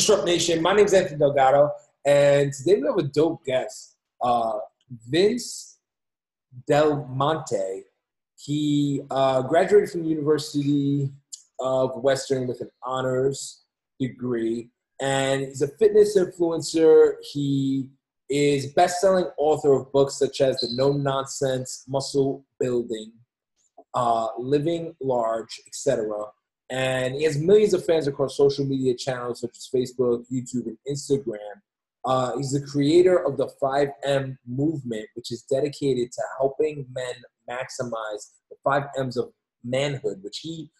Disrupt Nation. My name's Anthony Delgado, and today we have a dope guest, Vince Del Monte. He graduated from the University of Western with an honors degree, and he's a fitness influencer. He is best-selling author of books such as the No Nonsense Muscle Building, Living Large, etc. And he has millions of fans across social media channels such as Facebook, YouTube, and Instagram. He's the creator of the 5M Movement, which is dedicated to helping men maximize the 5Ms of manhood, which he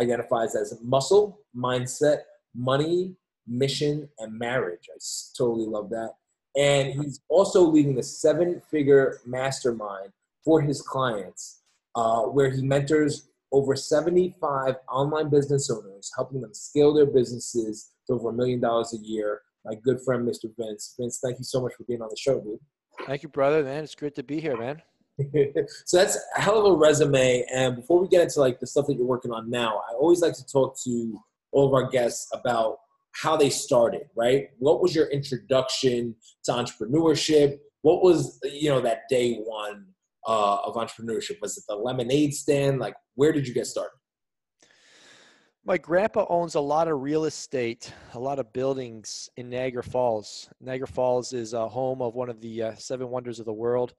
identifies as muscle, mindset, money, mission, and marriage. I totally love that. And he's also leading the seven-figure mastermind for his clients, where he mentors over 75 online business owners, helping them scale their businesses to over $1 million a year. My good friend, Mr. Vince. Vince, thank you so much for being on the show, dude. Thank you, brother, man. It's great to be here, man. So that's a hell of a resume. And before we get into like the stuff that you're working on now, I always like to talk to all of our guests about how they started, right? What was your introduction to entrepreneurship? What was, you know, that day one of entrepreneurship? Was it the lemonade stand? Like, where did you get started? My grandpa owns a lot of real estate, a lot of buildings in Niagara Falls. Niagara Falls is a home of one of the seven wonders of the world.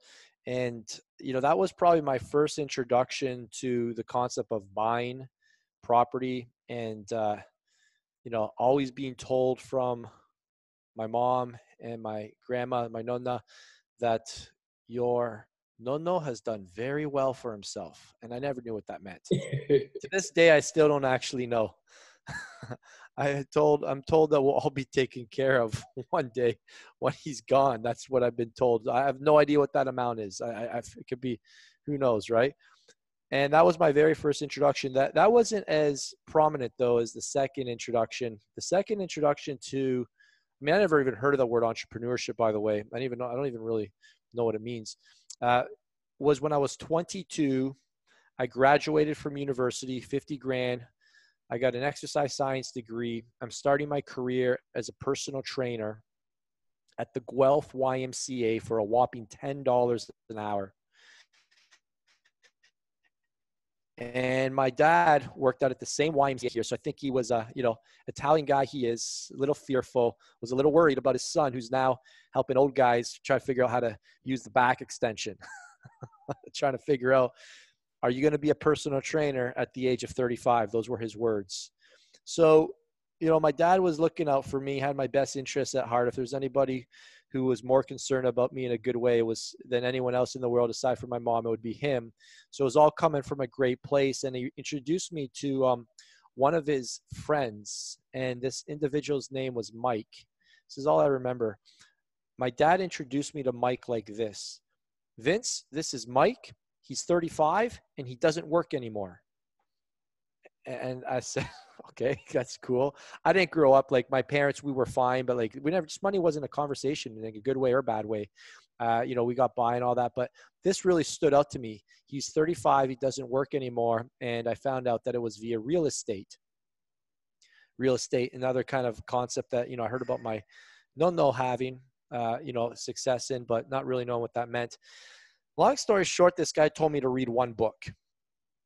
And, you know, that was probably my first introduction to the concept of buying property and, you know, always being told from my mom and my grandma, my nonna, that your Nono has done very well for himself. And I never knew what that meant. To this day, I still don't actually know. I'm told that we'll all be taken care of one day when he's gone. That's what I've been told. I have no idea what that amount is. It could be, who knows, right? And that was my very first introduction. That wasn't as prominent, though, as the second introduction. The second introduction to, I mean, I never even heard of the word entrepreneurship, by the way. I don't even really know what it means. Was when I was 22, I graduated from university, 50 grand. I got an exercise science degree. I'm starting my career as a personal trainer at the Guelph YMCA for a whopping $10 an hour. And my dad worked out at the same YMCA here. So I think he was a, you know, Italian guy. He is a little fearful, was a little worried about his son, who's now helping old guys try to figure out how to use the back extension, trying to figure out, are you going to be a personal trainer at the age of 35? Those were his words. So, you know, my dad was looking out for me, had my best interests at heart. If there's anybody who was more concerned about me in a good way, it was than anyone else in the world, aside from my mom, it would be him. So it was all coming from a great place. And he introduced me to one of his friends, and this individual's name was Mike. This is all I remember. My dad introduced me to Mike like this: Vince, this is Mike. He's 35 and he doesn't work anymore. And I said, okay, that's cool. I didn't grow up like my parents. We were fine, but like we never, just money wasn't a conversation in a good way or a bad way. You know, we got by and all that, but this really stood out to me. He's 35. He doesn't work anymore. And I found out that it was via real estate, another kind of concept that, you know, I heard about my no having, you know, success in, but not really knowing what that meant. Long story short, this guy told me to read one book.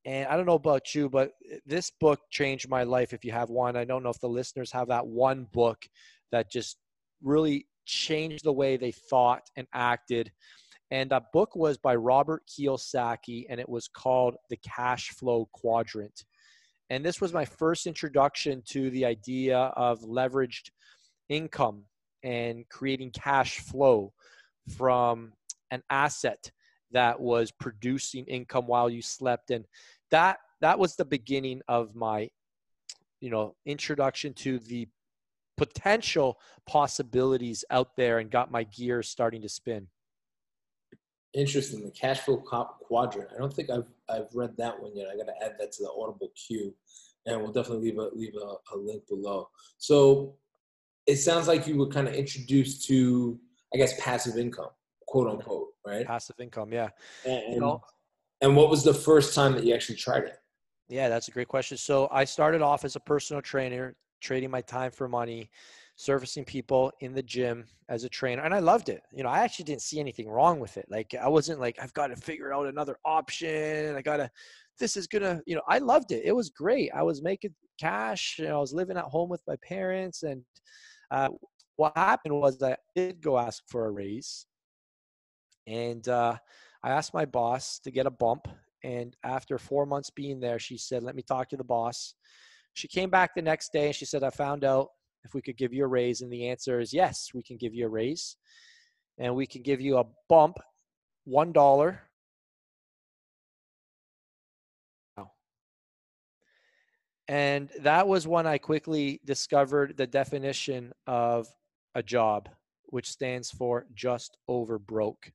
And I don't know about you, but this book changed my life. If you have one, I don't know if the listeners have that one book that just really changed the way they thought and acted. And that book was by Robert Kiyosaki, and it was called The Cash Flow Quadrant. And this was my first introduction to the idea of leveraged income and creating cash flow from an asset that was producing income while you slept. And that was the beginning of my, you know, introduction to the potential possibilities out there, and got my gears starting to spin. Interesting. The Cash Flow Quadrant. I don't think I've read that one yet. I got to add that to the Audible queue, and we'll definitely leave a link below. So it sounds like you were kind of introduced to, I guess, passive income, quote unquote, right? Passive income. Yeah. And what was the first time that you actually tried it? Yeah, that's a great question. So I started off as a personal trainer, trading my time for money, servicing people in the gym as a trainer. And I loved it. You know, I actually didn't see anything wrong with it. Like, I wasn't like, I've got to figure out another option. I got to, this is going to, you know, I loved it. It was great. I was making cash. You know, I was living at home with my parents. And what happened was I did go ask for a raise. And I asked my boss to get a bump. And after 4 months being there, she said, let me talk to the boss. She came back the next day and she said, I found out if we could give you a raise. And the answer is yes, we can give you a raise. And we can give you a bump, $1. And that was when I quickly discovered the definition of a job, which stands for just over broke.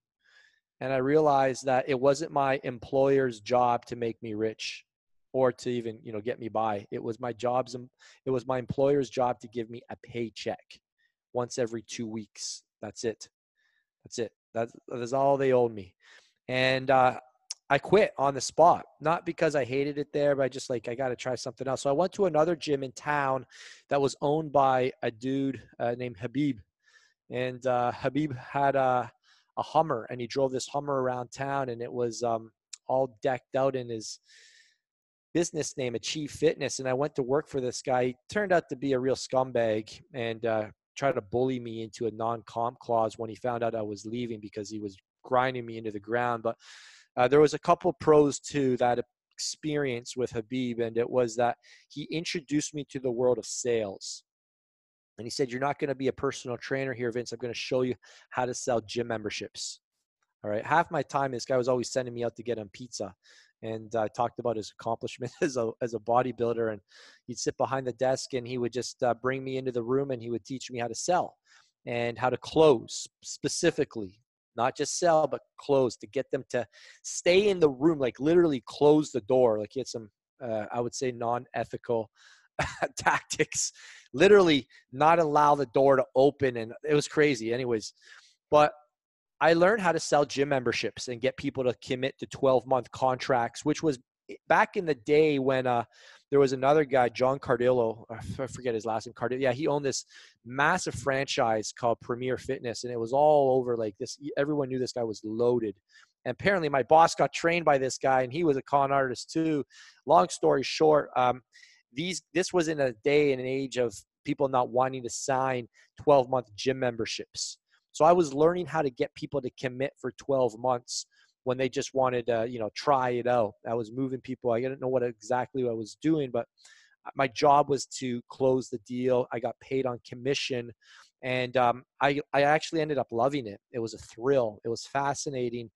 And I realized that it wasn't my employer's job to make me rich or to even, you know, get me by. It was my job's, it was my employer's job to give me a paycheck once every 2 weeks. That's it. That's it. That's all they owed me. And I quit on the spot, not because I hated it there, but I just like, I got to try something else. So I went to another gym in town that was owned by a dude named Habib. And Habib had a Hummer, and he drove this Hummer around town, and it was all decked out in his business name, Achieve Fitness. And I went to work for this guy. He turned out to be a real scumbag and tried to bully me into a non-comp clause when he found out I was leaving, because he was grinding me into the ground. But there was a couple pros to that experience with Habib, and it was that he introduced me to the world of sales. And he said, you're not going to be a personal trainer here, Vince. I'm going to show you how to sell gym memberships. All right. Half my time, this guy was always sending me out to get him pizza. And I talked about his accomplishment as a bodybuilder. And he'd sit behind the desk and he would just bring me into the room and he would teach me how to sell and how to close specifically. Not just sell, but close, to get them to stay in the room, like literally close the door. Like he had some, I would say, non-ethical tactics, literally not allow the door to open. And it was crazy anyways, but I learned how to sell gym memberships and get people to commit to 12-month contracts, which was back in the day when there was another guy, John Cardillo, I forget his last name, Cardillo. Yeah, he owned this massive franchise called Premier Fitness, and it was all over like this. Everyone knew this guy was loaded. And apparently my boss got trained by this guy, and he was a con artist too. Long story short, this was in a day and an age of people not wanting to sign 12-month gym memberships. So I was learning how to get people to commit for 12 months when they just wanted to, you know, try it out. I was moving people. I didn't know exactly what I was doing, but my job was to close the deal. I got paid on commission, and I actually ended up loving it. It was a thrill. It was fascinating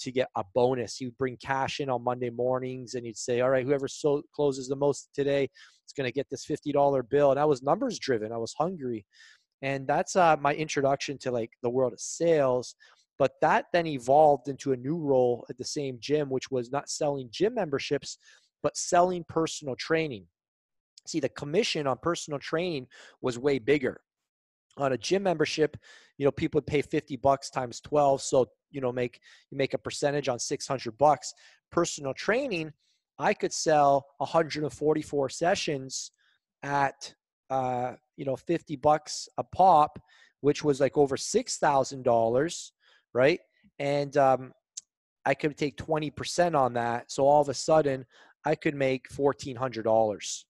to get a bonus. He would bring cash in on Monday mornings, and he'd say, all right, whoever closes the most today is going to get this $50 bill. And I was numbers driven. I was hungry. And that's my introduction to like the world of sales. But that then evolved into a new role at the same gym, which was not selling gym memberships, but selling personal training. See, the commission on personal training was way bigger. On a gym membership, you know, people would pay $50 times 12. So, you know, you make a percentage on $600. Personal training, I could sell 144 sessions at, you know, $50 a pop, which was like over $6,000, right? And I could take 20% on that. So all of a sudden I could make $1,400.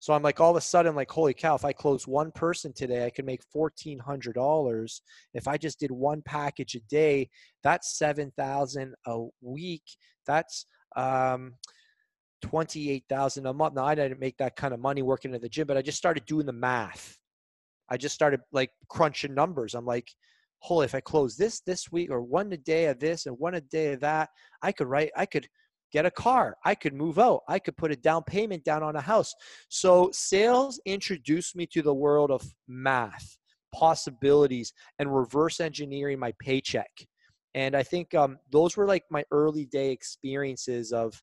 So I'm like, all of a sudden, like, holy cow, if I close one person today, I could make $1,400. If I just did one package a day, that's $7,000 a week. That's $28,000 a month. Now, I didn't make that kind of money working at the gym, but I just started doing the math. I just started like crunching numbers. I'm like, holy, if I close this week, or one a day of this and one a day of that, I could get a car. I could move out. I could put a down payment down on a house. So sales introduced me to the world of math, possibilities, and reverse engineering my paycheck. And I think those were like my early day experiences of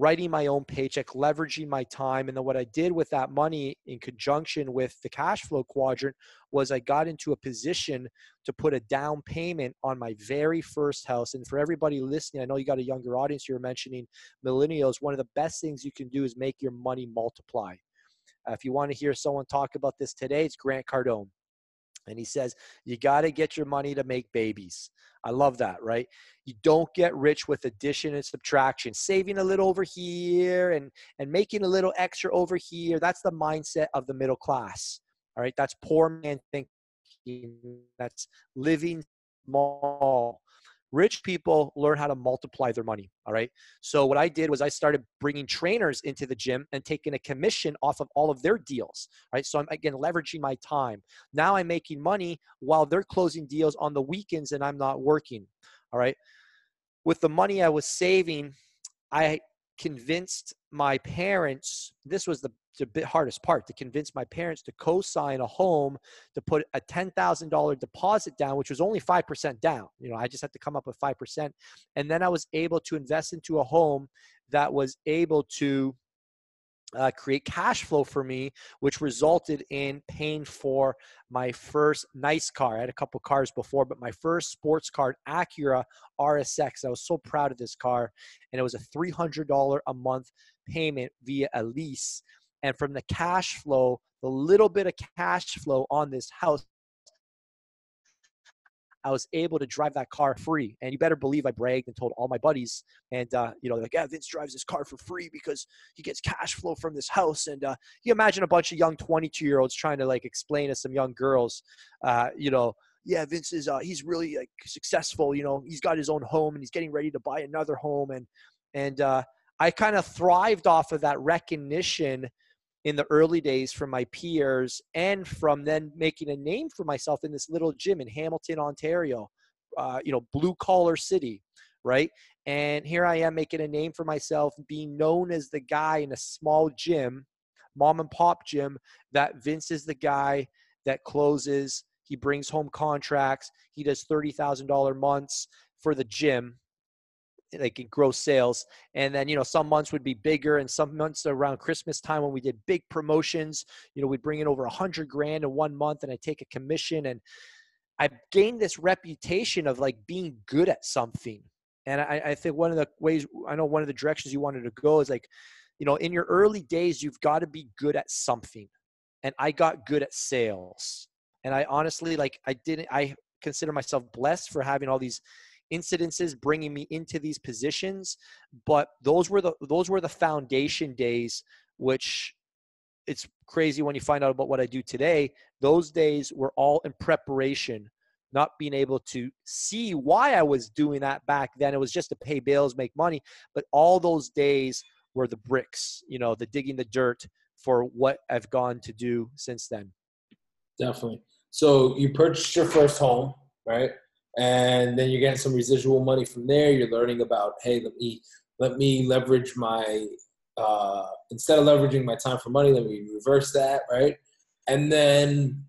writing my own paycheck, leveraging my time. And then what I did with that money in conjunction with the cash flow quadrant was I got into a position to put a down payment on my very first house. And for everybody listening, I know you got a younger audience. You were mentioning millennials. One of the best things you can do is make your money multiply. If you want to hear someone talk about this today, it's Grant Cardone. And he says, you got to get your money to make babies. I love that, right? You don't get rich with addition and subtraction, saving a little over here and making a little extra over here. That's the mindset of the middle class, all right? That's poor man thinking. That's living small. Rich people learn how to multiply their money, all right? So what I did was I started bringing trainers into the gym and taking a commission off of all of their deals, right? So I'm, again, leveraging my time. Now I'm making money while they're closing deals on the weekends and I'm not working, all right? With the money I was saving, I convinced my parents, this was the hardest part, to convince my parents to co-sign a home, to put a $10,000 deposit down, which was only 5% down. You know, I just had to come up with 5%. And then I was able to invest into a home that was able to create cash flow for me, which resulted in paying for my first nice car. I had a couple cars before, but my first sports car, Acura RSX. I was so proud of this car. And it was a $300 a month payment via a lease. And from the cash flow, the little bit of cash flow on this house, I was able to drive that car free. And you better believe I bragged and told all my buddies. And, you know, like, yeah, Vince drives this car for free because he gets cash flow from this house. And you imagine a bunch of young 22-year-olds trying to, like, explain to some young girls, you know, yeah, Vince is, he's really, like, successful. You know, he's got his own home and he's getting ready to buy another home. And I kind of thrived off of that recognition in the early days from my peers and from then making a name for myself in this little gym in Hamilton, Ontario, you know, blue collar city, right? And here I am making a name for myself, being known as the guy in a small gym, mom and pop gym, that Vince is the guy that closes, he brings home contracts, he does $30,000 months for the gym, like in gross sales. And then, you know, some months would be bigger and some months around Christmas time when we did big promotions, you know, we'd bring in over $100,000 in one month and I take a commission. And I've gained this reputation of like being good at something. And I think one of the ways, I know one of the directions you wanted to go is like, you know, in your early days, you've got to be good at something. And I got good at sales. And I honestly, like I consider myself blessed for having all these incidences bringing me into these positions, but those were the foundation days, which it's crazy when you find out about what I do today. Those days were all in preparation, not being able to see why I was doing that back then. It was just to pay bills, make money, but all those days were the bricks, you know, the digging the dirt for what I've gone to do since then. Definitely. So you purchased your first home, right? And then you're getting some residual money from there. You're learning about, hey, let me leverage my, instead of leveraging my time for money, let me reverse that, right? And then,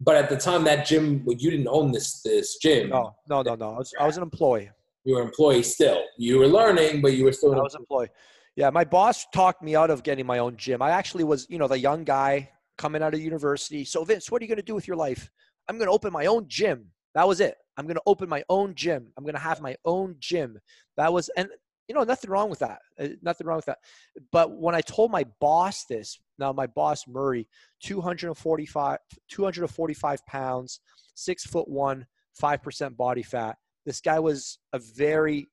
but at the time that gym, well, you didn't own this gym. No. I was an employee. You were an employee still. You were learning, but you were still. I was an employee. Yeah, my boss talked me out of getting my own gym. I actually was, you know, the young guy coming out of university. So Vince, what are you going to do with your life? I'm going to open my own gym. That was it. I'm going to open my own gym. I'm going to have my own gym. That was, and you know, nothing wrong with that. Nothing wrong with that. But when I told my boss this, now my boss, Murray, 245 pounds, 6'1", 5% body fat. This guy was a very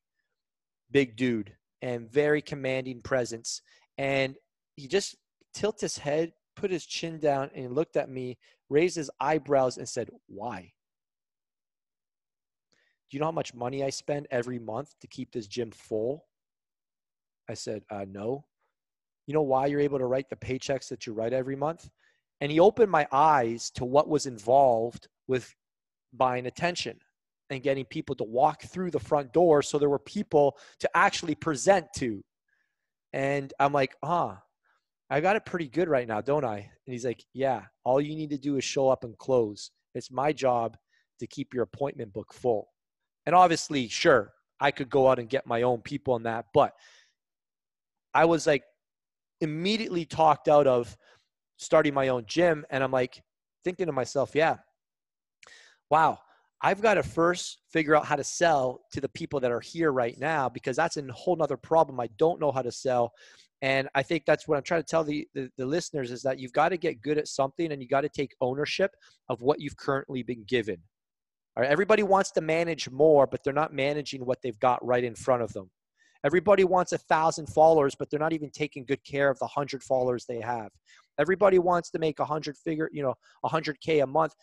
big dude and very commanding presence. And he just tilted his head, put his chin down and looked at me, raised his eyebrows and said, why? Do you know how much money I spend every month to keep this gym full? I said, no. You know why you're able to write the paychecks that you write every month? And he opened my eyes to what was involved with buying attention and getting people to walk through the front door so there were people to actually present to. And I'm like, I got it pretty good right now, don't I? And he's like, yeah, all you need to do is show up and close. It's my job to keep your appointment book full. And obviously, sure, I could go out and get my own people in that, but I was like immediately talked out of starting my own gym. And I'm like thinking to myself, yeah, wow, I've got to first figure out how to sell to the people that are here right now, because that's a whole nother problem. I don't know how to sell. And I think that's what I'm trying to tell the listeners, is that you've got to get good at something and you got to take ownership of what you've currently been given. All right, everybody wants to manage more, but they're not managing what they've got right in front of them. Everybody wants 1,000 followers, but they're not even taking good care of the 100 followers they have. Everybody wants to make 100K a month.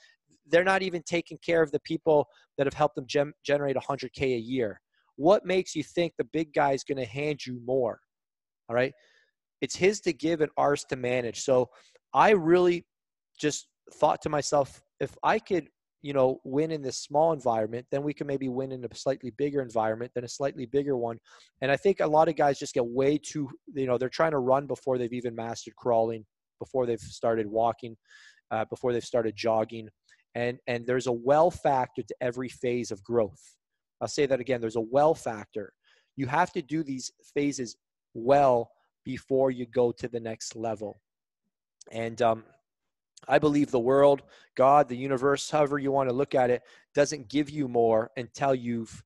They're not even taking care of the people that have helped them generate 100K a year. What makes you think the big guy is going to hand you more? All right. It's his to give and ours to manage. So I really just thought to myself, if I could, you know, win in this small environment, then we can maybe win in a slightly bigger environment, then a slightly bigger one. And I think a lot of guys just get way too, you know, they're trying to run before they've even mastered crawling, before they've started walking, before they've started jogging. And there's a well factor to every phase of growth. I'll say that again. There's a well factor. You have to do these phases well before you go to the next level. And I believe the world, God, the universe, however you want to look at it, doesn't give you more until you've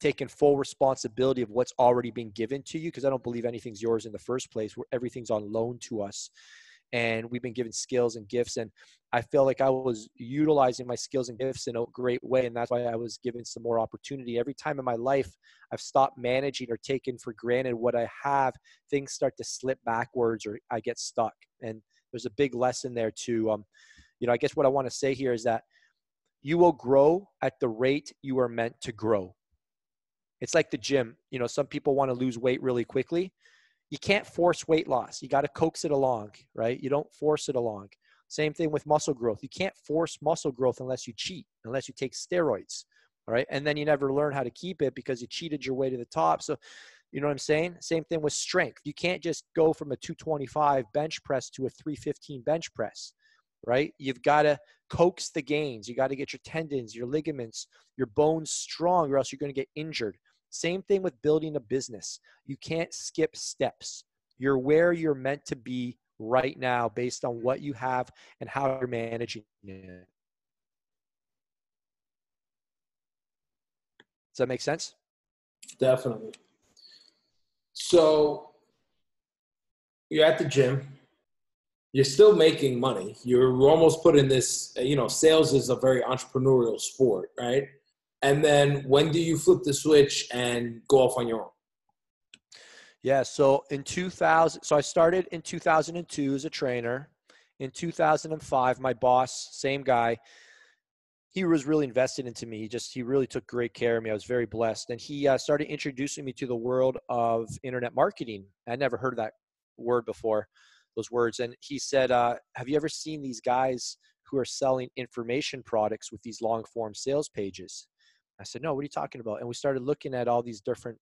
taken full responsibility of what's already been given to you, because I don't believe anything's yours in the first place. Everything's on loan to us. And we've been given skills and gifts. And I feel like I was utilizing my skills and gifts in a great way. And that's why I was given some more opportunity. Every time in my life, I've stopped managing or taken for granted what I have, things start to slip backwards or I get stuck. And there's a big lesson there too. You know, I guess what I want to say here is that you will grow at the rate you are meant to grow. It's like the gym. You know, some people want to lose weight really quickly. You can't force weight loss. You got to coax it along, right? You don't force it along. Same thing with muscle growth. You can't force muscle growth unless you cheat, unless you take steroids, all right? And then you never learn how to keep it because you cheated your way to the top. So, you know what I'm saying? Same thing with strength. You can't just go from a 225 bench press to a 315 bench press, right? You've got to coax the gains. You got to get your tendons, your ligaments, your bones strong, or else you're going to get injured. Same thing with building a business. You can't skip steps. You're where you're meant to be right now based on what you have and how you're managing it. Does that make sense? Definitely. So you're at the gym. You're still making money. You're almost put in this, you know, sales is a very entrepreneurial sport, right? And then when do you flip the switch and go off on your own? Yeah, so I started in 2002 as a trainer. In 2005, my boss, same guy, he was really invested into me. He really took great care of me. I was very blessed. And he started introducing me to the world of internet marketing. I never heard that word before, those words. And he said, have you ever seen these guys who are selling information products with these long form sales pages? I said, no, what are you talking about? And we started looking at all these different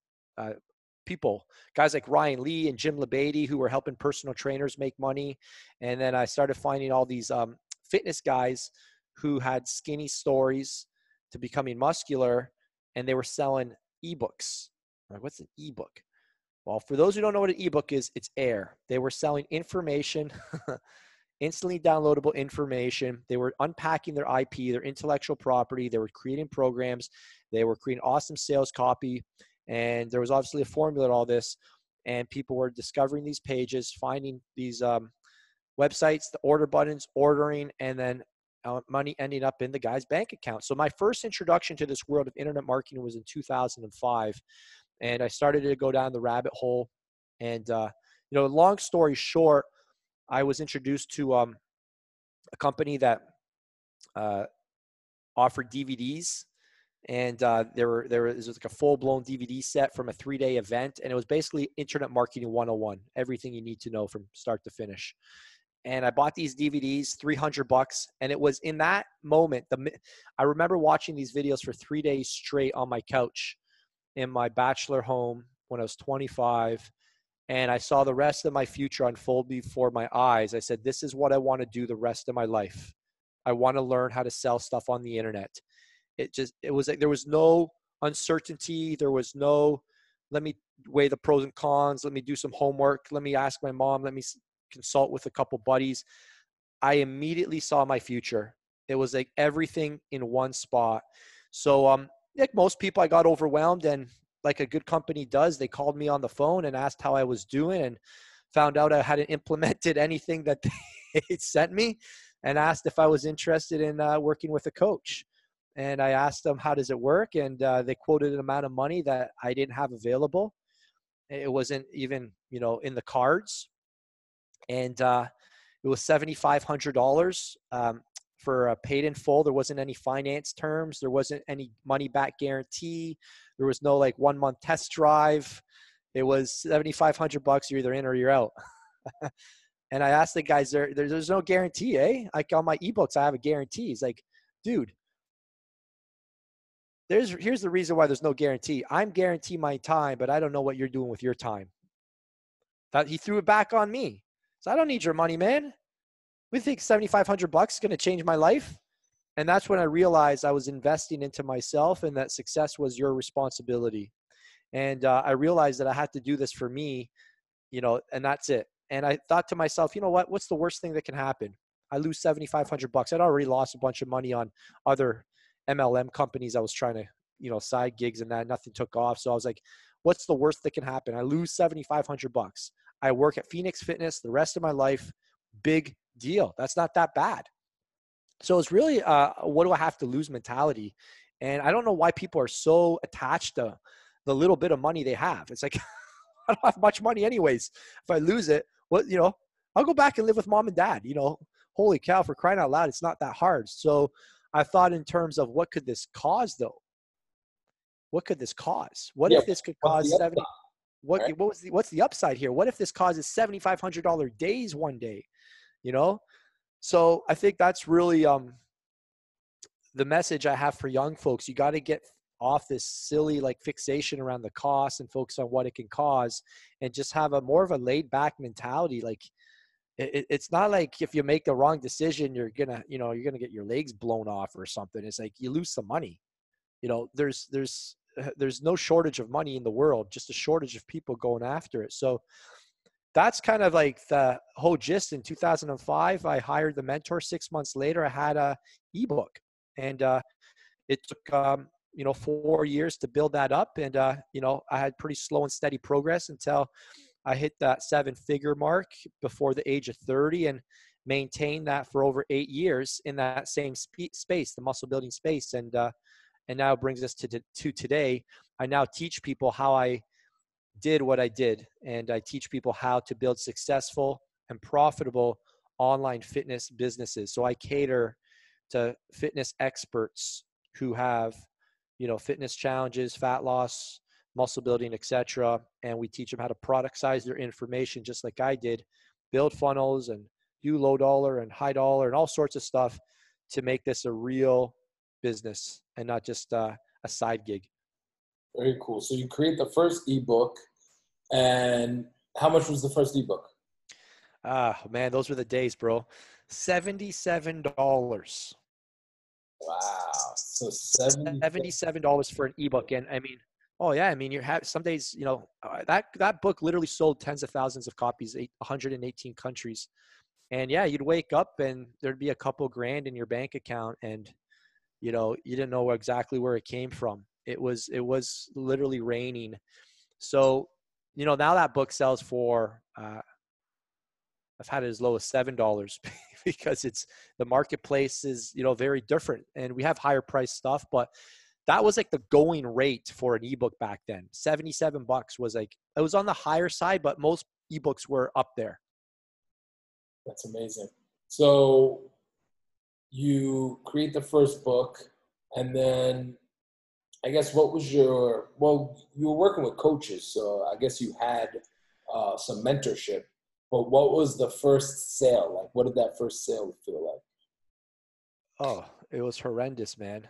people, guys like Ryan Lee and Jim Labatey, who were helping personal trainers make money. And then I started finding all these fitness guys who had skinny stories to becoming muscular, and they were selling ebooks. I'm like, what's an ebook? Well, for those who don't know what an ebook is, it's air. They were selling information, instantly downloadable information. They were unpacking their IP, their intellectual property. They were creating programs. They were creating awesome sales copy. And there was obviously a formula to all this. And people were discovering these pages, finding these websites, the order buttons, ordering, and then money ending up in the guy's bank account. So my first introduction to this world of internet marketing was in 2005. And I started to go down the rabbit hole. And, you know, long story short, I was introduced to a company that offered DVDs, and there was like a full-blown DVD set from a 3-day event, and it was basically Internet Marketing 101, everything you need to know from start to finish. And I bought these DVDs, $300, and it was in that moment, I remember watching these videos for 3 days straight on my couch in my bachelor home when I was 25. And I saw the rest of my future unfold before my eyes. I said, this is what I want to do the rest of my life. I want to learn how to sell stuff on the internet. It was like there was no uncertainty. There was no, let me weigh the pros and cons. Let me do some homework. Let me ask my mom. Let me consult with a couple buddies. I immediately saw my future. It was like everything in one spot. So like most people, I got overwhelmed and like a good company does, they called me on the phone and asked how I was doing and found out I hadn't implemented anything that they sent me, and asked if I was interested in working with a coach. And I asked them, how does it work? And they quoted an amount of money that I didn't have available. It wasn't even, you know, in the cards. And it was $7,500 for a paid in full. There wasn't any finance terms. There wasn't any money back guarantee. There was no like 1 month test drive. It was $7,500. You're either in or you're out. And I asked the guys, there's no guarantee, eh? Like on my eBooks, I have a guarantee. He's like, dude, here's the reason why there's no guarantee. I'm guaranteeing my time, but I don't know what you're doing with your time. He threw it back on me. So I don't need your money, man. We think $7,500 is going to change my life. And that's when I realized I was investing into myself and that success was your responsibility. And I realized that I had to do this for me, you know, and that's it. And I thought to myself, you know what? What's the worst thing that can happen? I lose $7,500. I'd already lost a bunch of money on other MLM companies. I was trying to, you know, side gigs and that nothing took off. So I was like, what's the worst that can happen? I lose $7,500. I work at Phoenix Fitness the rest of my life. Big deal. That's not that bad. So it's really what do I have to lose mentality. And I don't know why people are so attached to the little bit of money they have. It's like, I don't have much money anyways. If I lose it, what, you know, I'll go back and live with mom and dad, you know, holy cow, for crying out loud, it's not that hard. So I thought in terms of what could this cause though? What could this cause? What if this could cause what's the upside here? What if this causes $7,500 days one day, you know? So I think that's really the message I have for young folks. You got to get off this silly like fixation around the cost and focus on what it can cause and just have a more of a laid back mentality. Like it's not like if you make the wrong decision, you're going to, you know, you're going to get your legs blown off or something. It's like you lose some money, you know, there's no shortage of money in the world, just a shortage of people going after it. So that's kind of like the whole gist. In 2005, I hired the mentor. 6 months later, I had a ebook and it took, you know, 4 years to build that up. And, you know, I had pretty slow and steady progress until I hit that 7-figure mark before the age of 30 and maintained that for over 8 years in that same space, the muscle building space. And now brings us to today. I now teach people how I did what I did. And I teach people how to build successful and profitable online fitness businesses. So I cater to fitness experts who have, you know, fitness challenges, fat loss, muscle building, etc. And we teach them how to product size their information, just like I did, build funnels and do low dollar and high dollar and all sorts of stuff to make this a real business and not just a side gig. Very cool. So you create the first ebook, and how much was the first ebook? Ah, man, those were the days, bro. $77. Wow. So $77 for an ebook. And I mean, oh yeah. I mean, you have some days, you know, that book literally sold tens of thousands of copies, 118 countries. And yeah, you'd wake up and there'd be a couple grand in your bank account and, you know, you didn't know exactly where it came from. It was literally raining. So, you know, now that book sells for, I've had it as low as $7 because it's the marketplace is, you know, very different and we have higher priced stuff, but that was like the going rate for an ebook back then. $77 was like, it was on the higher side, but most ebooks were up there. That's amazing. So you create the first book and then I guess what was your, well, you were working with coaches. So I guess you had some mentorship. But what was the first sale like? What did that first sale feel like? Oh, it was horrendous, man.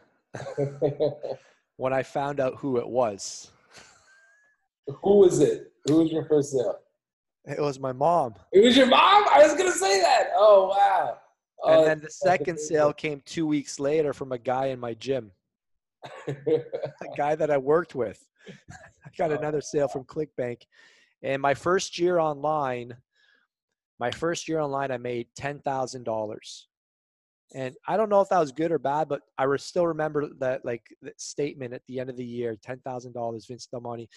When I found out who it was. Who was it? Who was your first sale? It was my mom. It was your mom? I was going to say that. Oh, wow. And then the second sale came 2 weeks later from a guy in my gym. A guy that I worked with. I got another sale from ClickBank. And my first year online, I made $10,000. And I don't know if that was good or bad, but I still remember that, like, that statement at the end of the year, $10,000, Vince Del Monte,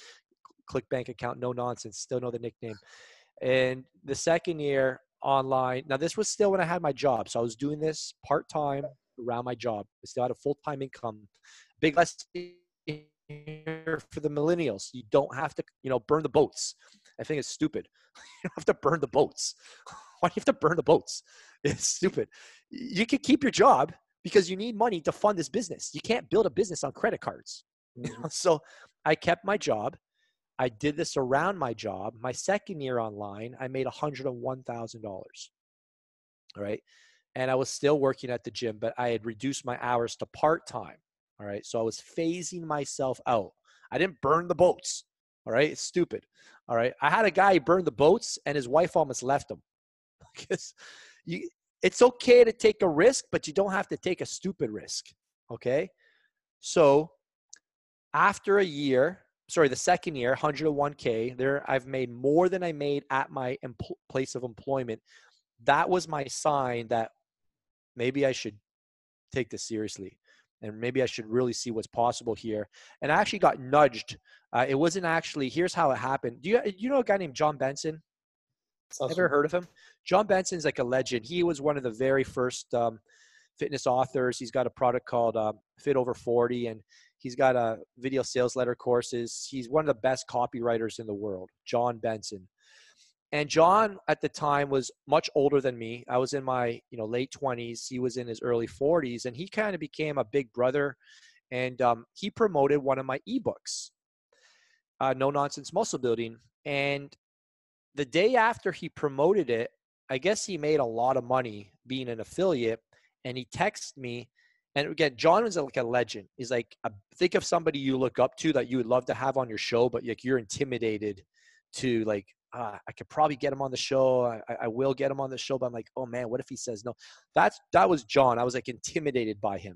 ClickBank account, no nonsense, still know the nickname. And the second year online, now this was still when I had my job. So I was doing this part-time around my job. I still had a full-time income. Big lesson here for the millennials. You don't have to, you know, burn the boats. I think it's stupid. You don't have to burn the boats. Why do you have to burn the boats? It's stupid. You can keep your job because you need money to fund this business. You can't build a business on credit cards. Mm-hmm. So I kept my job. I did this around my job. My second year online, I made $101,000. All right. And I was still working at the gym, but I had reduced my hours to part-time. All right. So I was phasing myself out. I didn't burn the boats. All right. It's stupid. All right. I had a guy who burned the boats and his wife almost left him. Because it's okay to take a risk, but you don't have to take a stupid risk. Okay. So after a year, sorry, the second year, 101K there, I've made more than I made at my place of employment. That was my sign that maybe I should take this seriously. And maybe I should really see what's possible here. And I actually got nudged. It wasn't actually, here's how it happened. Do you know a guy named John Benson? Awesome. Ever heard of him? John Benson's like a legend. He was one of the very first fitness authors. He's got a product called Fit Over 40, and he's got a video sales letter courses. He's one of the best copywriters in the world, John Benson. And John at the time was much older than me. I was in my, you know, late 20s. He was in his early 40s, and he kind of became a big brother. And he promoted one of my ebooks, No Nonsense Muscle Building. And the day after he promoted it, I guess he made a lot of money being an affiliate. And he texted me. And again, John was like a legend. He's like, think of somebody you look up to that you would love to have on your show, but like you're intimidated to, like, I could probably get him on the show. I will get him on the show, but I'm like, oh man, what if he says no? That was John. I was like intimidated by him.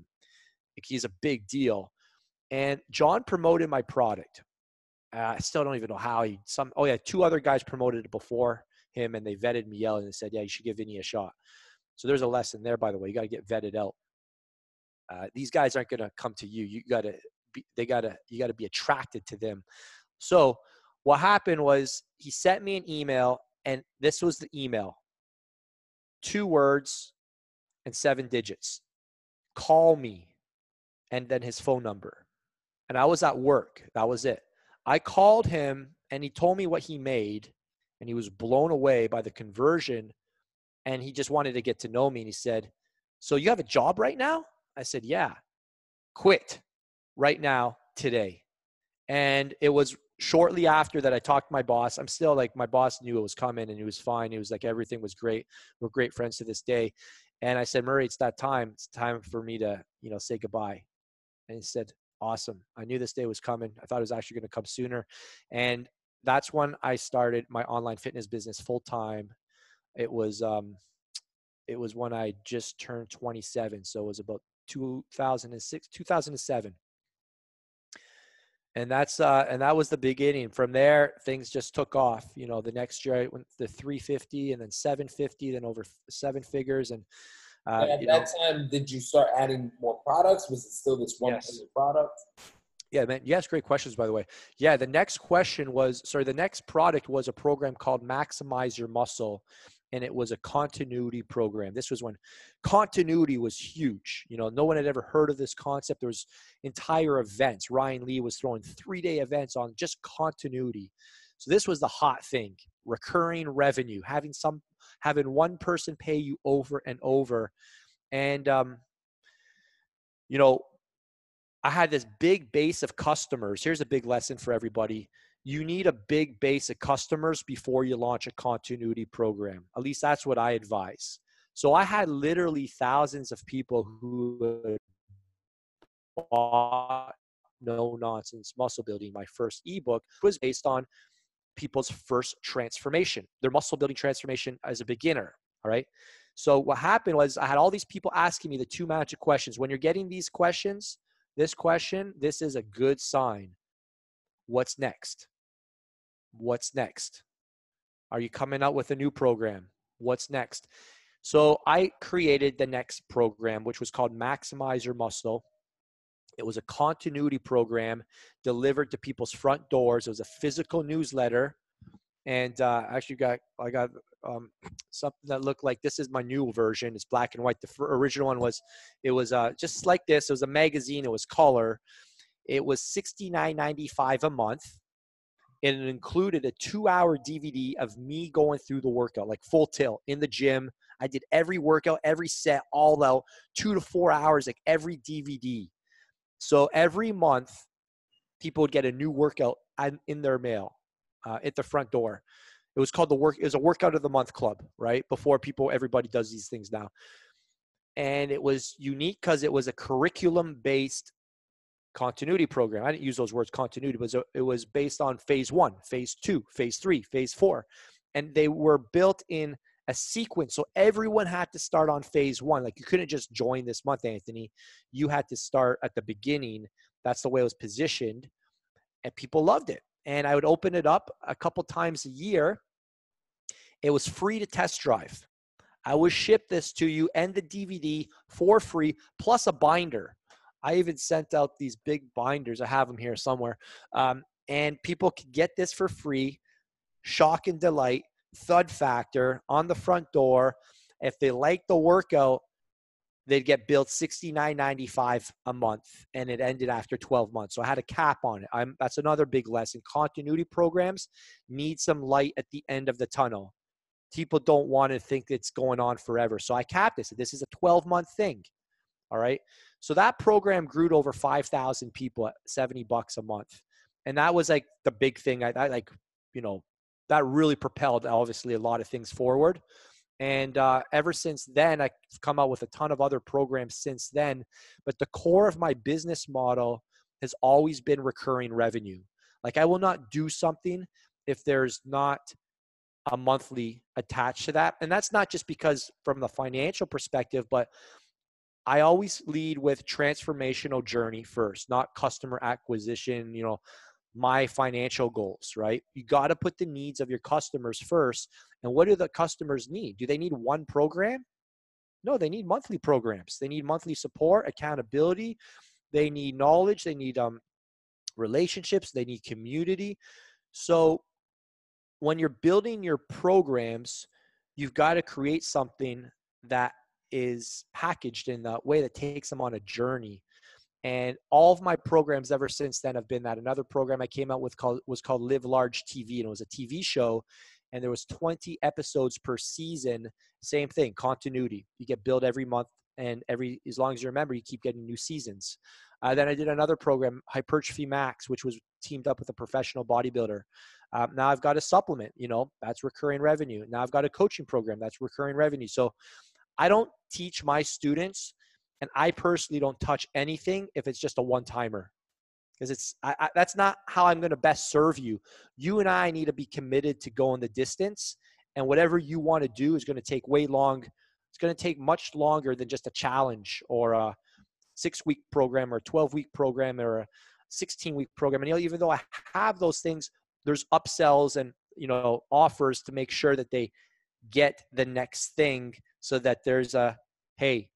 Like, he's a big deal. And John promoted my product. I still don't even know how two other guys promoted it before him, and they vetted me out and they said, yeah, you should give Vinny a shot. So there's a lesson there, by the way. You got to get vetted out. These guys aren't going to come to you. You got to be attracted to them. So what happened was he sent me an email, and this was the email. 2 words and 7 digits. Call me. And then his phone number. And I was at work. That was it. I called him, and he told me what he made, and he was blown away by the conversion, and he just wanted to get to know me. And he said, so you have a job right now? I said, yeah. Quit right now, today. And it was shortly after that I talked to my boss. I'm still like, my boss knew it was coming, and he was fine. He was like, everything was great. We're great friends to this day. And I said, Murray, it's that time. It's time for me to, you know, say goodbye. And he said, awesome. I knew this day was coming. I thought it was actually going to come sooner. And that's when I started my online fitness business full time. It was when I just turned 27. So it was about 2006, 2007. And that's and that was the beginning. From there, things just took off. You know, the next year I went to 350, and then 750, then over 7 figures. And at that time, did you start adding more products? Was it still this one product? Yeah, man. Yes, great questions, by the way. Yeah, the next product was a program called Maximize Your Muscle, and it was a continuity program. This was when continuity was huge. You know, no one had ever heard of this concept. There was entire events. Ryan Lee was throwing 3-day events on just continuity. So this was the hot thing, recurring revenue, having one person pay you over and over. And, you know, I had this big base of customers. Here's a big lesson for everybody. You need a big base of customers before you launch a continuity program. At least that's what I advise. So I had literally thousands of people who bought No Nonsense Muscle Building. My first ebook was based on people's first transformation, their muscle building transformation as a beginner. All right. So what happened was I had all these people asking me the 2 magic questions. When you're getting these questions, this is a good sign. What's next? What's next? Are you coming out with a new program? What's next? So I created the next program, which was called Maximize Your Muscle. It was a continuity program delivered to people's front doors. It was a physical newsletter. And actually I got something that looked like, this is my new version. It's black and white. The original one was, it was just like this. It was a magazine. It was color. It was $69.95 a month. And it included a 2-hour DVD of me going through the workout, like full tilt in the gym. I did every workout, every set, all out, 2 to 4 hours, like every DVD. So every month, people would get a new workout in their mail at the front door. It was called it was a workout of the month club, right? Before everybody does these things now. And it was unique because it was a curriculum-based continuity program. I didn't use those words, continuity, but it was based on phase 1, phase 2, phase 3, phase 4. And they were built in a sequence. So everyone had to start on phase 1. Like, you couldn't just join this month, Anthony. You had to start at the beginning. That's the way it was positioned. And people loved it. And I would open it up a couple times a year. It was free to test drive. I would ship this to you and the DVD for free, plus a binder. I even sent out these big binders. I have them here somewhere. And people could get this for free. Shock and delight, thud factor on the front door. If they liked the workout, they'd get billed $69.95 a month, and it ended after 12 months. So I had a cap on it. That's another big lesson. Continuity programs need some light at the end of the tunnel. People don't want to think it's going on forever. So I capped this. This is a 12-month thing. All right. So that program grew to over 5,000 people at $70 a month. And that was like the big thing. That really propelled obviously a lot of things forward. And ever since then, I've come out with a ton of other programs since then. But the core of my business model has always been recurring revenue. Like, I will not do something if there's not a monthly attached to that. And that's not just because from the financial perspective, but I always lead with transformational journey first, not customer acquisition, my financial goals, right? You got to put the needs of your customers first. And what do the customers need? Do they need one program? No, they need monthly programs. They need monthly support, accountability. They need knowledge. They need relationships. They need community. So when you're building your programs, you've got to create something that is packaged in that way that takes them on a journey. And all of my programs ever since then have been that. Another program I came out with was called Live Large TV, and it was a TV show, and there was 20 episodes per season. Same thing, continuity. You get billed every month, and as long as you remember, you keep getting new seasons. Then I did another program, Hypertrophy Max, which was teamed up with a professional bodybuilder. Now I've got a supplement, that's recurring revenue. Now I've got a coaching program, that's recurring revenue. So I don't teach my students. And I personally don't touch anything if it's just a one-timer, because that's not how I'm going to best serve you. You and I need to be committed to going the distance, and whatever you want to do is going to take It's going to take much longer than just a challenge or a 6-week program or a 12-week program or a 16-week program. And even though I have those things, there's upsells and offers to make sure that they get the next thing, so that there's hey,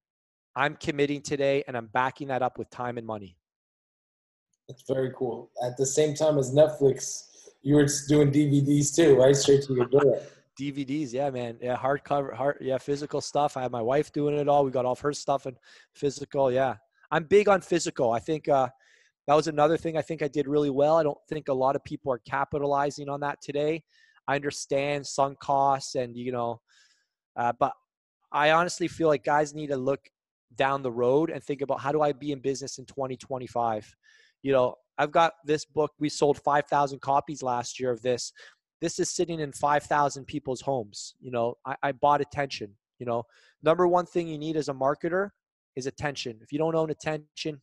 I'm committing today, and I'm backing that up with time and money. That's very cool. At the same time as Netflix, you were doing DVDs too, right? Straight to your door. DVDs, yeah, man. Yeah, hardcover, physical stuff. I had my wife doing it all. We got all of her stuff and physical, yeah. I'm big on physical. I think that was another thing I think I did really well. I don't think a lot of people are capitalizing on that today. I understand sunk costs and, but I honestly feel like guys need to look down the road and think about, how do I be in business in 2025? I've got this book. We sold 5,000 copies last year of this. This is sitting in 5,000 people's homes. I bought attention. Number one thing you need as a marketer is attention. If you don't own attention,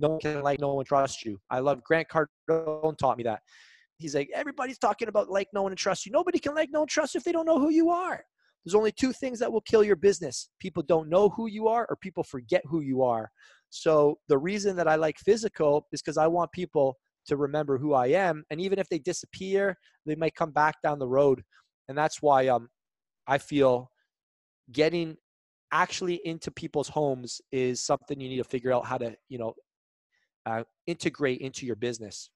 no one can like, no one trusts you. I love Grant Cardone taught me that. He's like, everybody's talking about like, no one trusts you. Nobody can like, no one trust if they don't know who you are. There's only two things that will kill your business. People don't know who you are, or people forget who you are. So the reason that I like physical is because I want people to remember who I am. And even if they disappear, they might come back down the road. And that's why I feel getting actually into people's homes is something you need to figure out how to, you know, integrate into your business.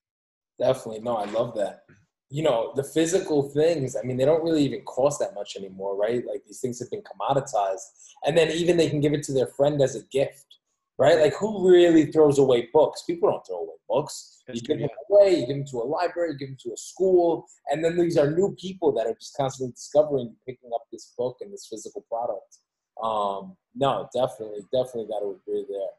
Definitely. No, I love that. You know, the physical things, I mean, they don't really even cost that much anymore, right? Like these things have been commoditized, and then even they can give it to their friend as a gift, right? Like who really throws away books? People don't throw away books. You give them away, you give them to a library, you give them to a school. And then these are new people that are just constantly discovering, picking up this book and this physical product. No, definitely got to agree there.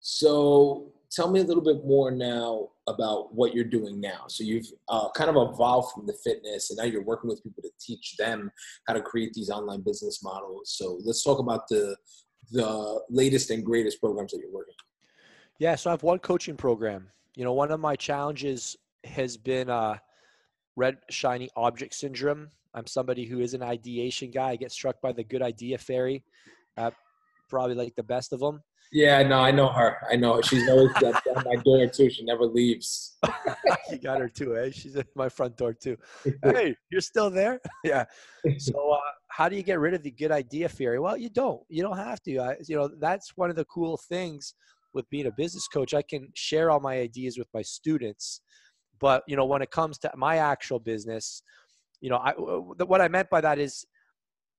So tell me a little bit more now about what you're doing now. So you've kind of evolved from the fitness, and now you're working with people to teach them how to create these online business models. So let's talk about the latest and greatest programs that you're working on. Yeah, so I have one coaching program. You know, one of my challenges has been red shiny object syndrome. I'm somebody who is an ideation guy. I get struck by the good idea fairy, probably like the best of them. Yeah, no, I know her. I know her. She's always at my door too. She never leaves. You got her too, eh? She's at my front door too. Hey, you're still there? Yeah. So how do you get rid of the good idea theory? Well, you don't. You don't have to. You know, that's one of the cool things with being a business coach. I can share all my ideas with my students. But, you know, when it comes to my actual business, you know, what I meant by that is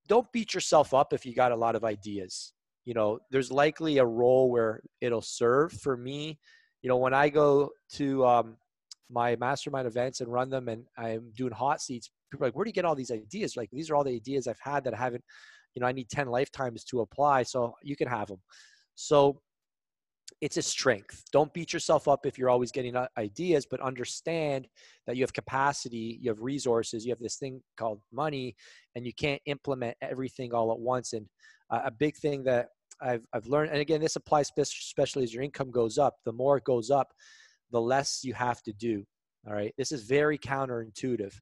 don't beat yourself up if you got a lot of ideas. You know, there's likely a role where it'll serve. For me, you know, when I go to my mastermind events and run them and I'm doing hot seats, people are like, where do you get all these ideas? Like, these are all the ideas I've had that I haven't, you know, I need 10 lifetimes to apply, so you can have them. So it's a strength. Don't beat yourself up if you're always getting ideas, but understand that you have capacity, you have resources, you have this thing called money, and you can't implement everything all at once. And a big thing that I've learned, and again, this applies especially as your income goes up. The more it goes up, the less you have to do. All right. This is very counterintuitive,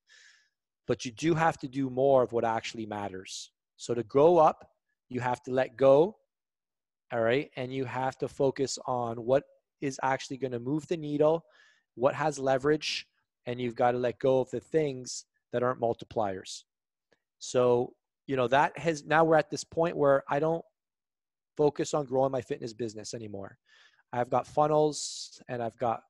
but you do have to do more of what actually matters. So to go up, you have to let go. All right. And you have to focus on what is actually going to move the needle, what has leverage, and you've got to let go of the things that aren't multipliers. So, you know, that has, now we're at this point where I don't focus on growing my fitness business anymore. I've got funnels and I've got,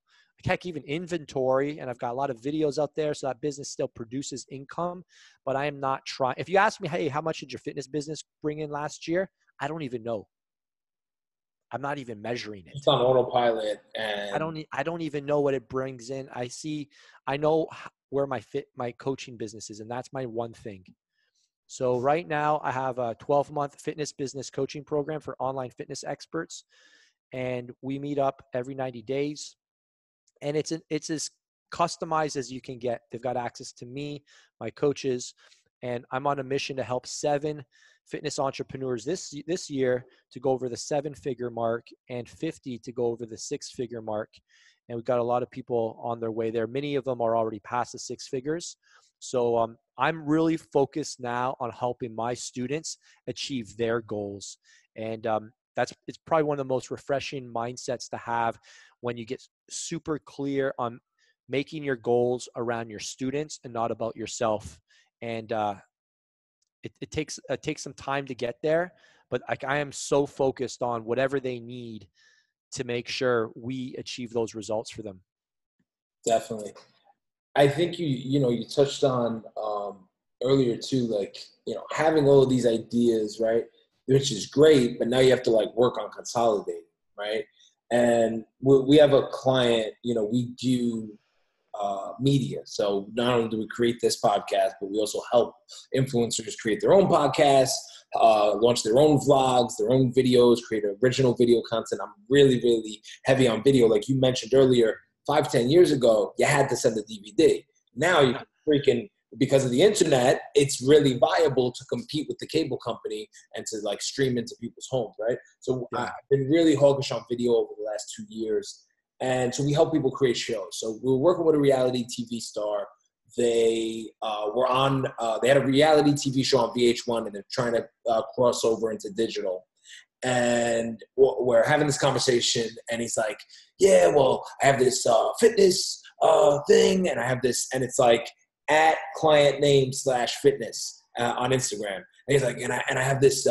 heck, even inventory, and I've got a lot of videos out there. So that business still produces income, but I am not trying. If you ask me, hey, how much did your fitness business bring in last year? I don't even know. I'm not even measuring it. It's on autopilot. And I don't even know what it brings in. I know where my coaching business is, and that's my one thing. So right now I have a 12-month fitness business coaching program for online fitness experts, and we meet up every 90 days, and it's as customized as you can get. They've got access to me, my coaches, and I'm on a mission to help 7 fitness entrepreneurs this year to go over the 7-figure mark and 50 to go over the 6-figure mark. And we've got a lot of people on their way there. Many of them are already past the 6 figures. So I'm really focused now on helping my students achieve their goals. And it's probably one of the most refreshing mindsets to have when you get super clear on making your goals around your students and not about yourself. And it takes some time to get there, but I am so focused on whatever they need to make sure we achieve those results for them. Definitely. I think you touched on earlier too, like, you know, having all of these ideas, right? Which is great, but now you have to like work on consolidating, right? And we have a client, you know, we do media. So not only do we create this podcast, but we also help influencers create their own podcasts, launch their own vlogs, their own videos, create original video content. I'm really, really heavy on video. Like you mentioned earlier, 5-10 years ago, you had to send a DVD. Now you can because of the internet, it's really viable to compete with the cable company and to like stream into people's homes, right? So I've been really hawkish on video over the last 2 years. And so we help people create shows. So we're working with a reality TV star. They were on, they had a reality TV show on VH1, and they're trying to cross over into digital. And we're having this conversation, and he's like, yeah, well, I have this fitness thing, and I have this, and it's like, at client name /fitness on Instagram. And he's like, and I have this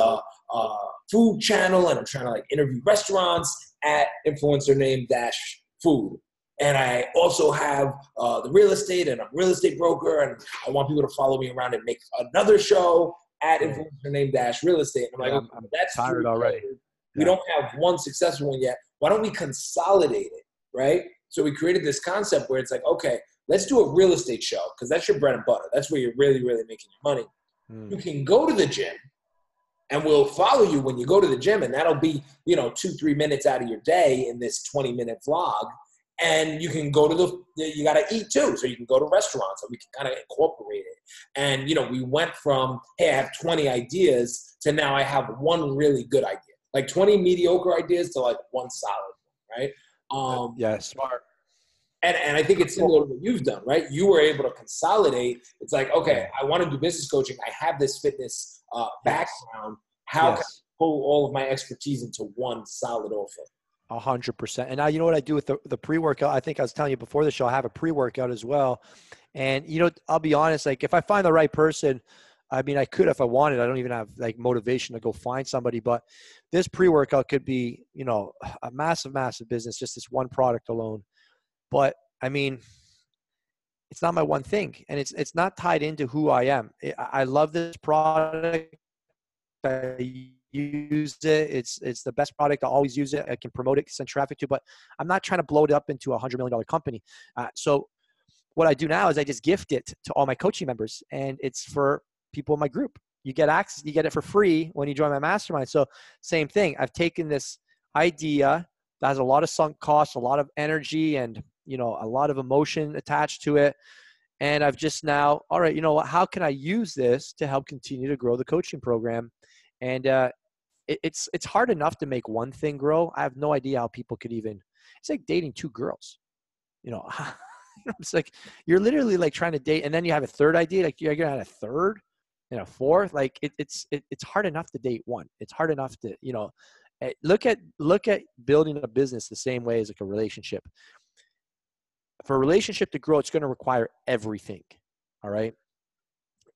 food channel, and I'm trying to like interview restaurants at influencer name /food. And I also have the real estate, and I'm a real estate broker, and I want people to follow me around and make another show at influencer name /real estate. And I'm like, okay, that's tired already. We don't have one successful one yet. Why don't we consolidate it, right? So we created this concept where it's like, okay, let's do a real estate show because that's your bread and butter. That's where you're really, really making your money. You can go to the gym, and we'll follow you when you go to the gym, and that'll be, you know, 2-3 minutes out of your day in this 20-minute vlog. And you can go to you got to eat too. So you can go to restaurants, and we can kind of incorporate it. And, you know, we went from, hey, I have 20 ideas to now I have one really good idea. Like 20 mediocre ideas to like one solid one, right? Yeah, smart. And I think it's similar to what you've done, right? You were able to consolidate. It's like, okay, I want to do business coaching. I have this fitness background. How can I pull all of my expertise into one solid offering? 100%. And now you know what I do with the pre-workout. I think I was telling you before the show, I have a pre-workout as well. And, you know, I'll be honest, like if I find the right person, I mean, I could if I wanted. I don't even have like motivation to go find somebody, but this pre-workout could be, you know, a massive, massive business, just this one product alone. But I mean, it's not my one thing, and it's not tied into who I am. I love this product. I use it. It's the best product. I always use it. I can promote it, send traffic to, but I'm not trying to blow it up into $100 million company. So what I do now is I just gift it to all my coaching members, and it's for people in my group. You get access, you get it for free when you join my mastermind. So same thing. I've taken this idea that has a lot of sunk costs, a lot of energy, and, you know, a lot of emotion attached to it. And I've just now, all right, you know what, how can I use this to help continue to grow the coaching program? And it's hard enough to make one thing grow. I have no idea how people could even, it's like dating two girls, you know, it's like, you're literally like trying to date. And then you have a third idea, like you're going to have a third and a fourth. Like it's hard enough to date one. It's hard enough to, you know, look at building a business the same way as like a relationship. For a relationship to grow, it's going to require everything. All right.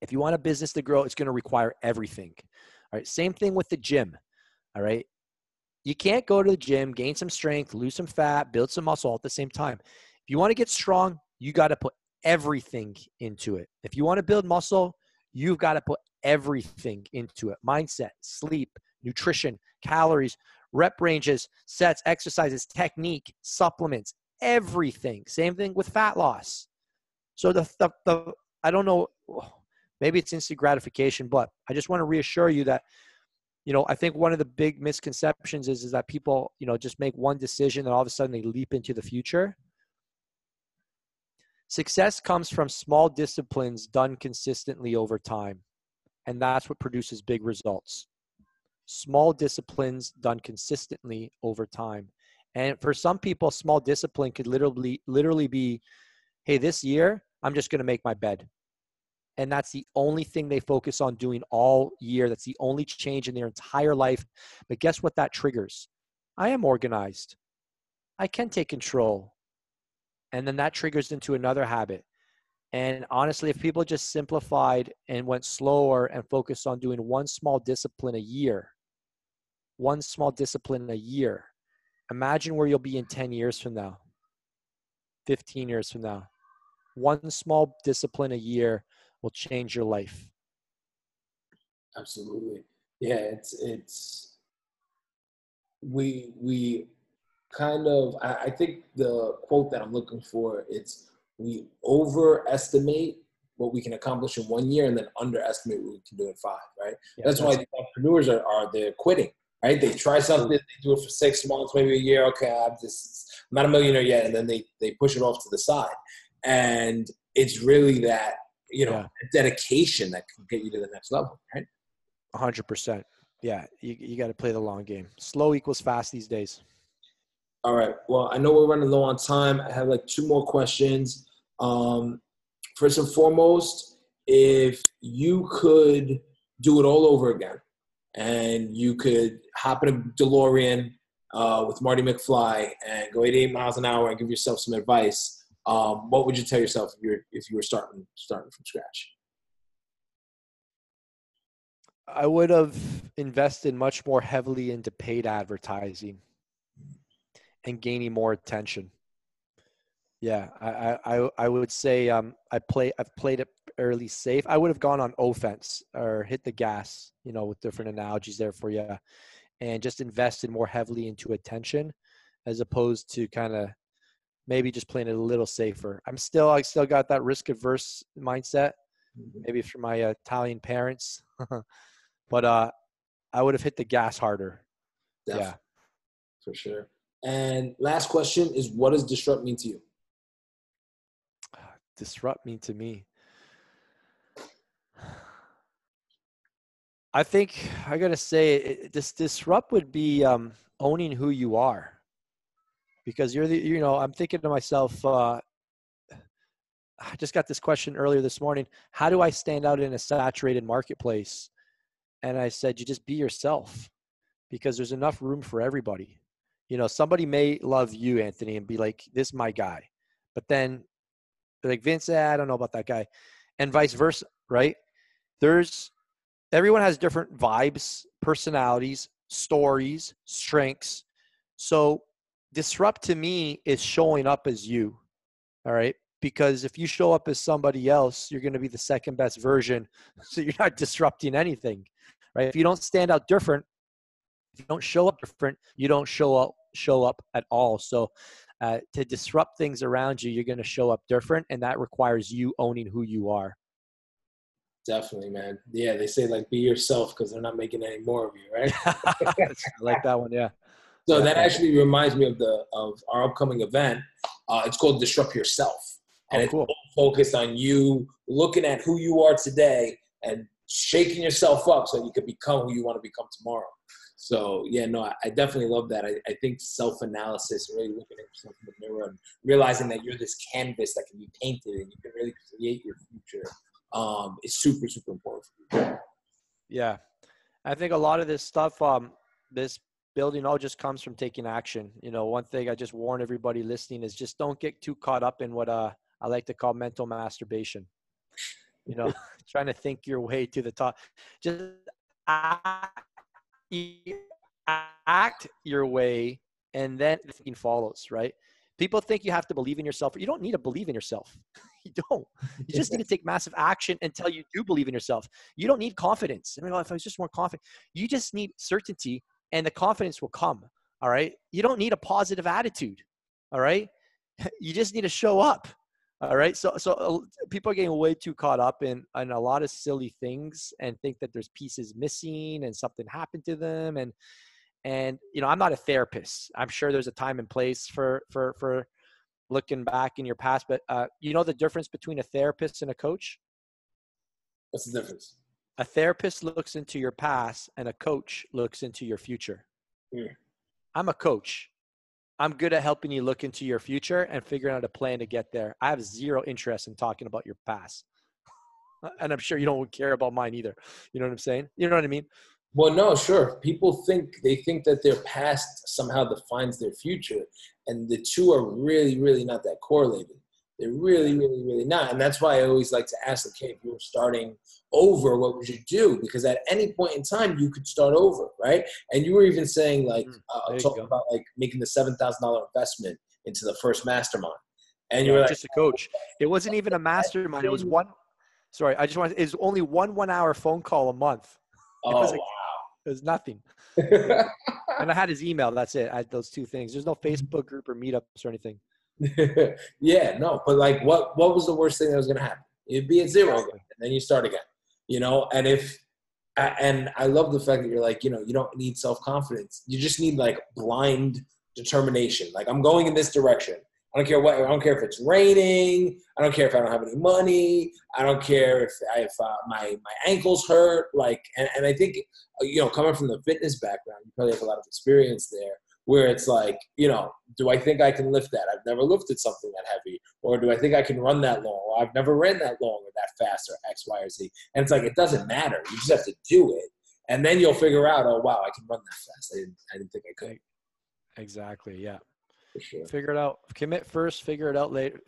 If you want a business to grow, it's going to require everything. All right. Same thing with the gym. All right. You can't go to the gym, gain some strength, lose some fat, build some muscle all at the same time. If you want to get strong, you got to put everything into it. If you want to build muscle, you've got to put everything into it. Mindset, sleep, nutrition, calories, rep ranges, sets, exercises, technique, supplements, everything. Same thing with fat loss. So the I don't know, maybe it's instant gratification, but I just want to reassure you that, you know, I think one of the big misconceptions is that people, you know, just make one decision and all of a sudden they leap into the future. Success comes from small disciplines done consistently over time. And that's what produces big results. Small disciplines done consistently over time. And for some people, small discipline could literally be, hey, this year, I'm just going to make my bed. And that's the only thing they focus on doing all year. That's the only change in their entire life. But guess what that triggers? I am organized. I can take control. And then that triggers into another habit. And honestly, if people just simplified and went slower and focused on doing one small discipline a year, imagine where you'll be in 10 years from now, 15 years from now. One small discipline a year will change your life. Absolutely. Yeah, we kind of, I think the quote that I'm looking for, it's we overestimate what we can accomplish in 1 year and then underestimate what we can do in 5, right? Yeah, that's why the entrepreneurs they're quitting, right? They try something, they do it for 6 months, maybe a year. Okay, I'm not a millionaire yet. And then they push it off to the side. And it's really that, you know, dedication that can get you to the next level, right? 100%. Yeah, you got to play the long game. Slow equals fast these days. All right. Well, I know we're running low on time. I have like 2 more questions. First and foremost, if you could do it all over again and you could hop in a DeLorean with Marty McFly and go 88 miles an hour and give yourself some advice, What would you tell yourself if you were starting from scratch? I would have invested much more heavily into paid advertising and gaining more attention. Yeah, I would say I've played it fairly safe. I would have gone on offense or hit the gas, you know, with different analogies there for you, and just invested more heavily into attention as opposed to kind of maybe just playing it a little safer. I still got that risk averse mindset, maybe from my Italian parents, but I would have hit the gas harder. Definitely. Yeah, for sure. And last question is, what does disrupt mean to you? Disrupt mean to me? I think I got to say this disrupt would be owning who you are, because I'm thinking to myself, I just got this question earlier this morning. How do I stand out in a saturated marketplace? And I said, you just be yourself, because there's enough room for everybody. You know, somebody may love you, Anthony, and be like, this is my guy. But then they're like, Vince, I don't know about that guy. And vice versa, right? Everyone has different vibes, personalities, stories, strengths. So disrupt to me is showing up as you, all right? Because if you show up as somebody else, you're going to be the second best version. So you're not disrupting anything, right? If you don't stand out different, if you don't show up different, you don't show up at all. So to disrupt things around you, you're going to show up different, and that requires you owning who you are. Definitely, man. Yeah, they say, like, be yourself, because they're not making any more of you, right? I like that one, yeah. So that actually reminds me of our upcoming event. It's called Disrupt Yourself, and it's focused on you looking at who you are today and shaking yourself up so you can become who you want to become tomorrow. So, yeah, no, I definitely love that. I think self-analysis, really looking at yourself in the mirror and realizing that you're this canvas that can be painted and you can really create your future is super, super important for you. Yeah. I think a lot of this stuff, this building all just comes from taking action. You know, one thing I just warn everybody listening is just don't get too caught up in what I like to call mental masturbation. You know, trying to think your way to the top. Just act your way, and then thinking follows, right? People think you have to believe in yourself. You don't need to believe in yourself. You don't. You just need to take massive action until you do believe in yourself. You don't need confidence. I mean, if I was just more confident, you just need certainty, and the confidence will come. All right. You don't need a positive attitude. All right. You just need to show up. All right. So people are getting way too caught up in a lot of silly things and think that there's pieces missing and something happened to them. And, you know, I'm not a therapist. I'm sure there's a time and place for looking back in your past, but you know the difference between a therapist and a coach? What's the difference? A therapist looks into your past and a coach looks into your future. Yeah. I'm a coach. I'm good at helping you look into your future and figuring out a plan to get there. I have zero interest in talking about your past. And I'm sure you don't care about mine either. You know what I'm saying? You know what I mean? Well, no, sure. People think that their past somehow defines their future, and the two are really, really not that correlated. They're really, really, really not. And that's why I always like to ask, okay, if you were starting over, what would you do? Because at any point in time, you could start over, right? And you were even saying, like, talking about, like, making the $7,000 investment into the first mastermind. And you were like, just a coach. It wasn't even a mastermind. It was it was only one hour phone call a month. Wow. It was nothing. And I had his email. That's it. I had those two things. There's no Facebook group or meetups or anything. Yeah, no, but like what was the worst thing that was going to happen? It'd be at zero again, and then you start again, you know? And I love the fact that you're like, you know, you don't need self-confidence. You just need, like, blind determination. Like, I'm going in this direction. I don't care if it's raining. I don't care if I don't have any money. I don't care if my ankles hurt. Like, and I think, you know, coming from the fitness background, you probably have a lot of experience there, where it's like, you know, do I think I can lift that? I've never lifted something that heavy. Or do I think I can run that long? Or I've never ran that long or that fast, or X, Y, or Z. And it's like, it doesn't matter. You just have to do it. And then you'll figure out, oh, wow, I can run that fast. I didn't think I could. Exactly, yeah. for sure. Figure it out. Commit first, figure it out later.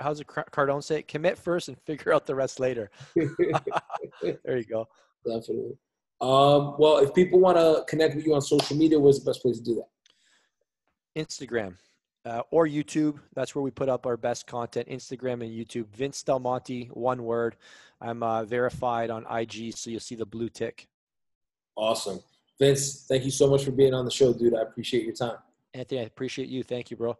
How's Cardone say? Commit first and figure out the rest later. There you go. Definitely. Well, if people want to connect with you on social media, where's the best place to do that? Instagram or YouTube. That's where we put up our best content, Instagram and YouTube. Vince Del Monte, one word. I'm verified on IG, so you'll see the blue tick. Awesome. Vince, thank you so much for being on the show, dude. I appreciate your time. Anthony, I appreciate you. Thank you, bro.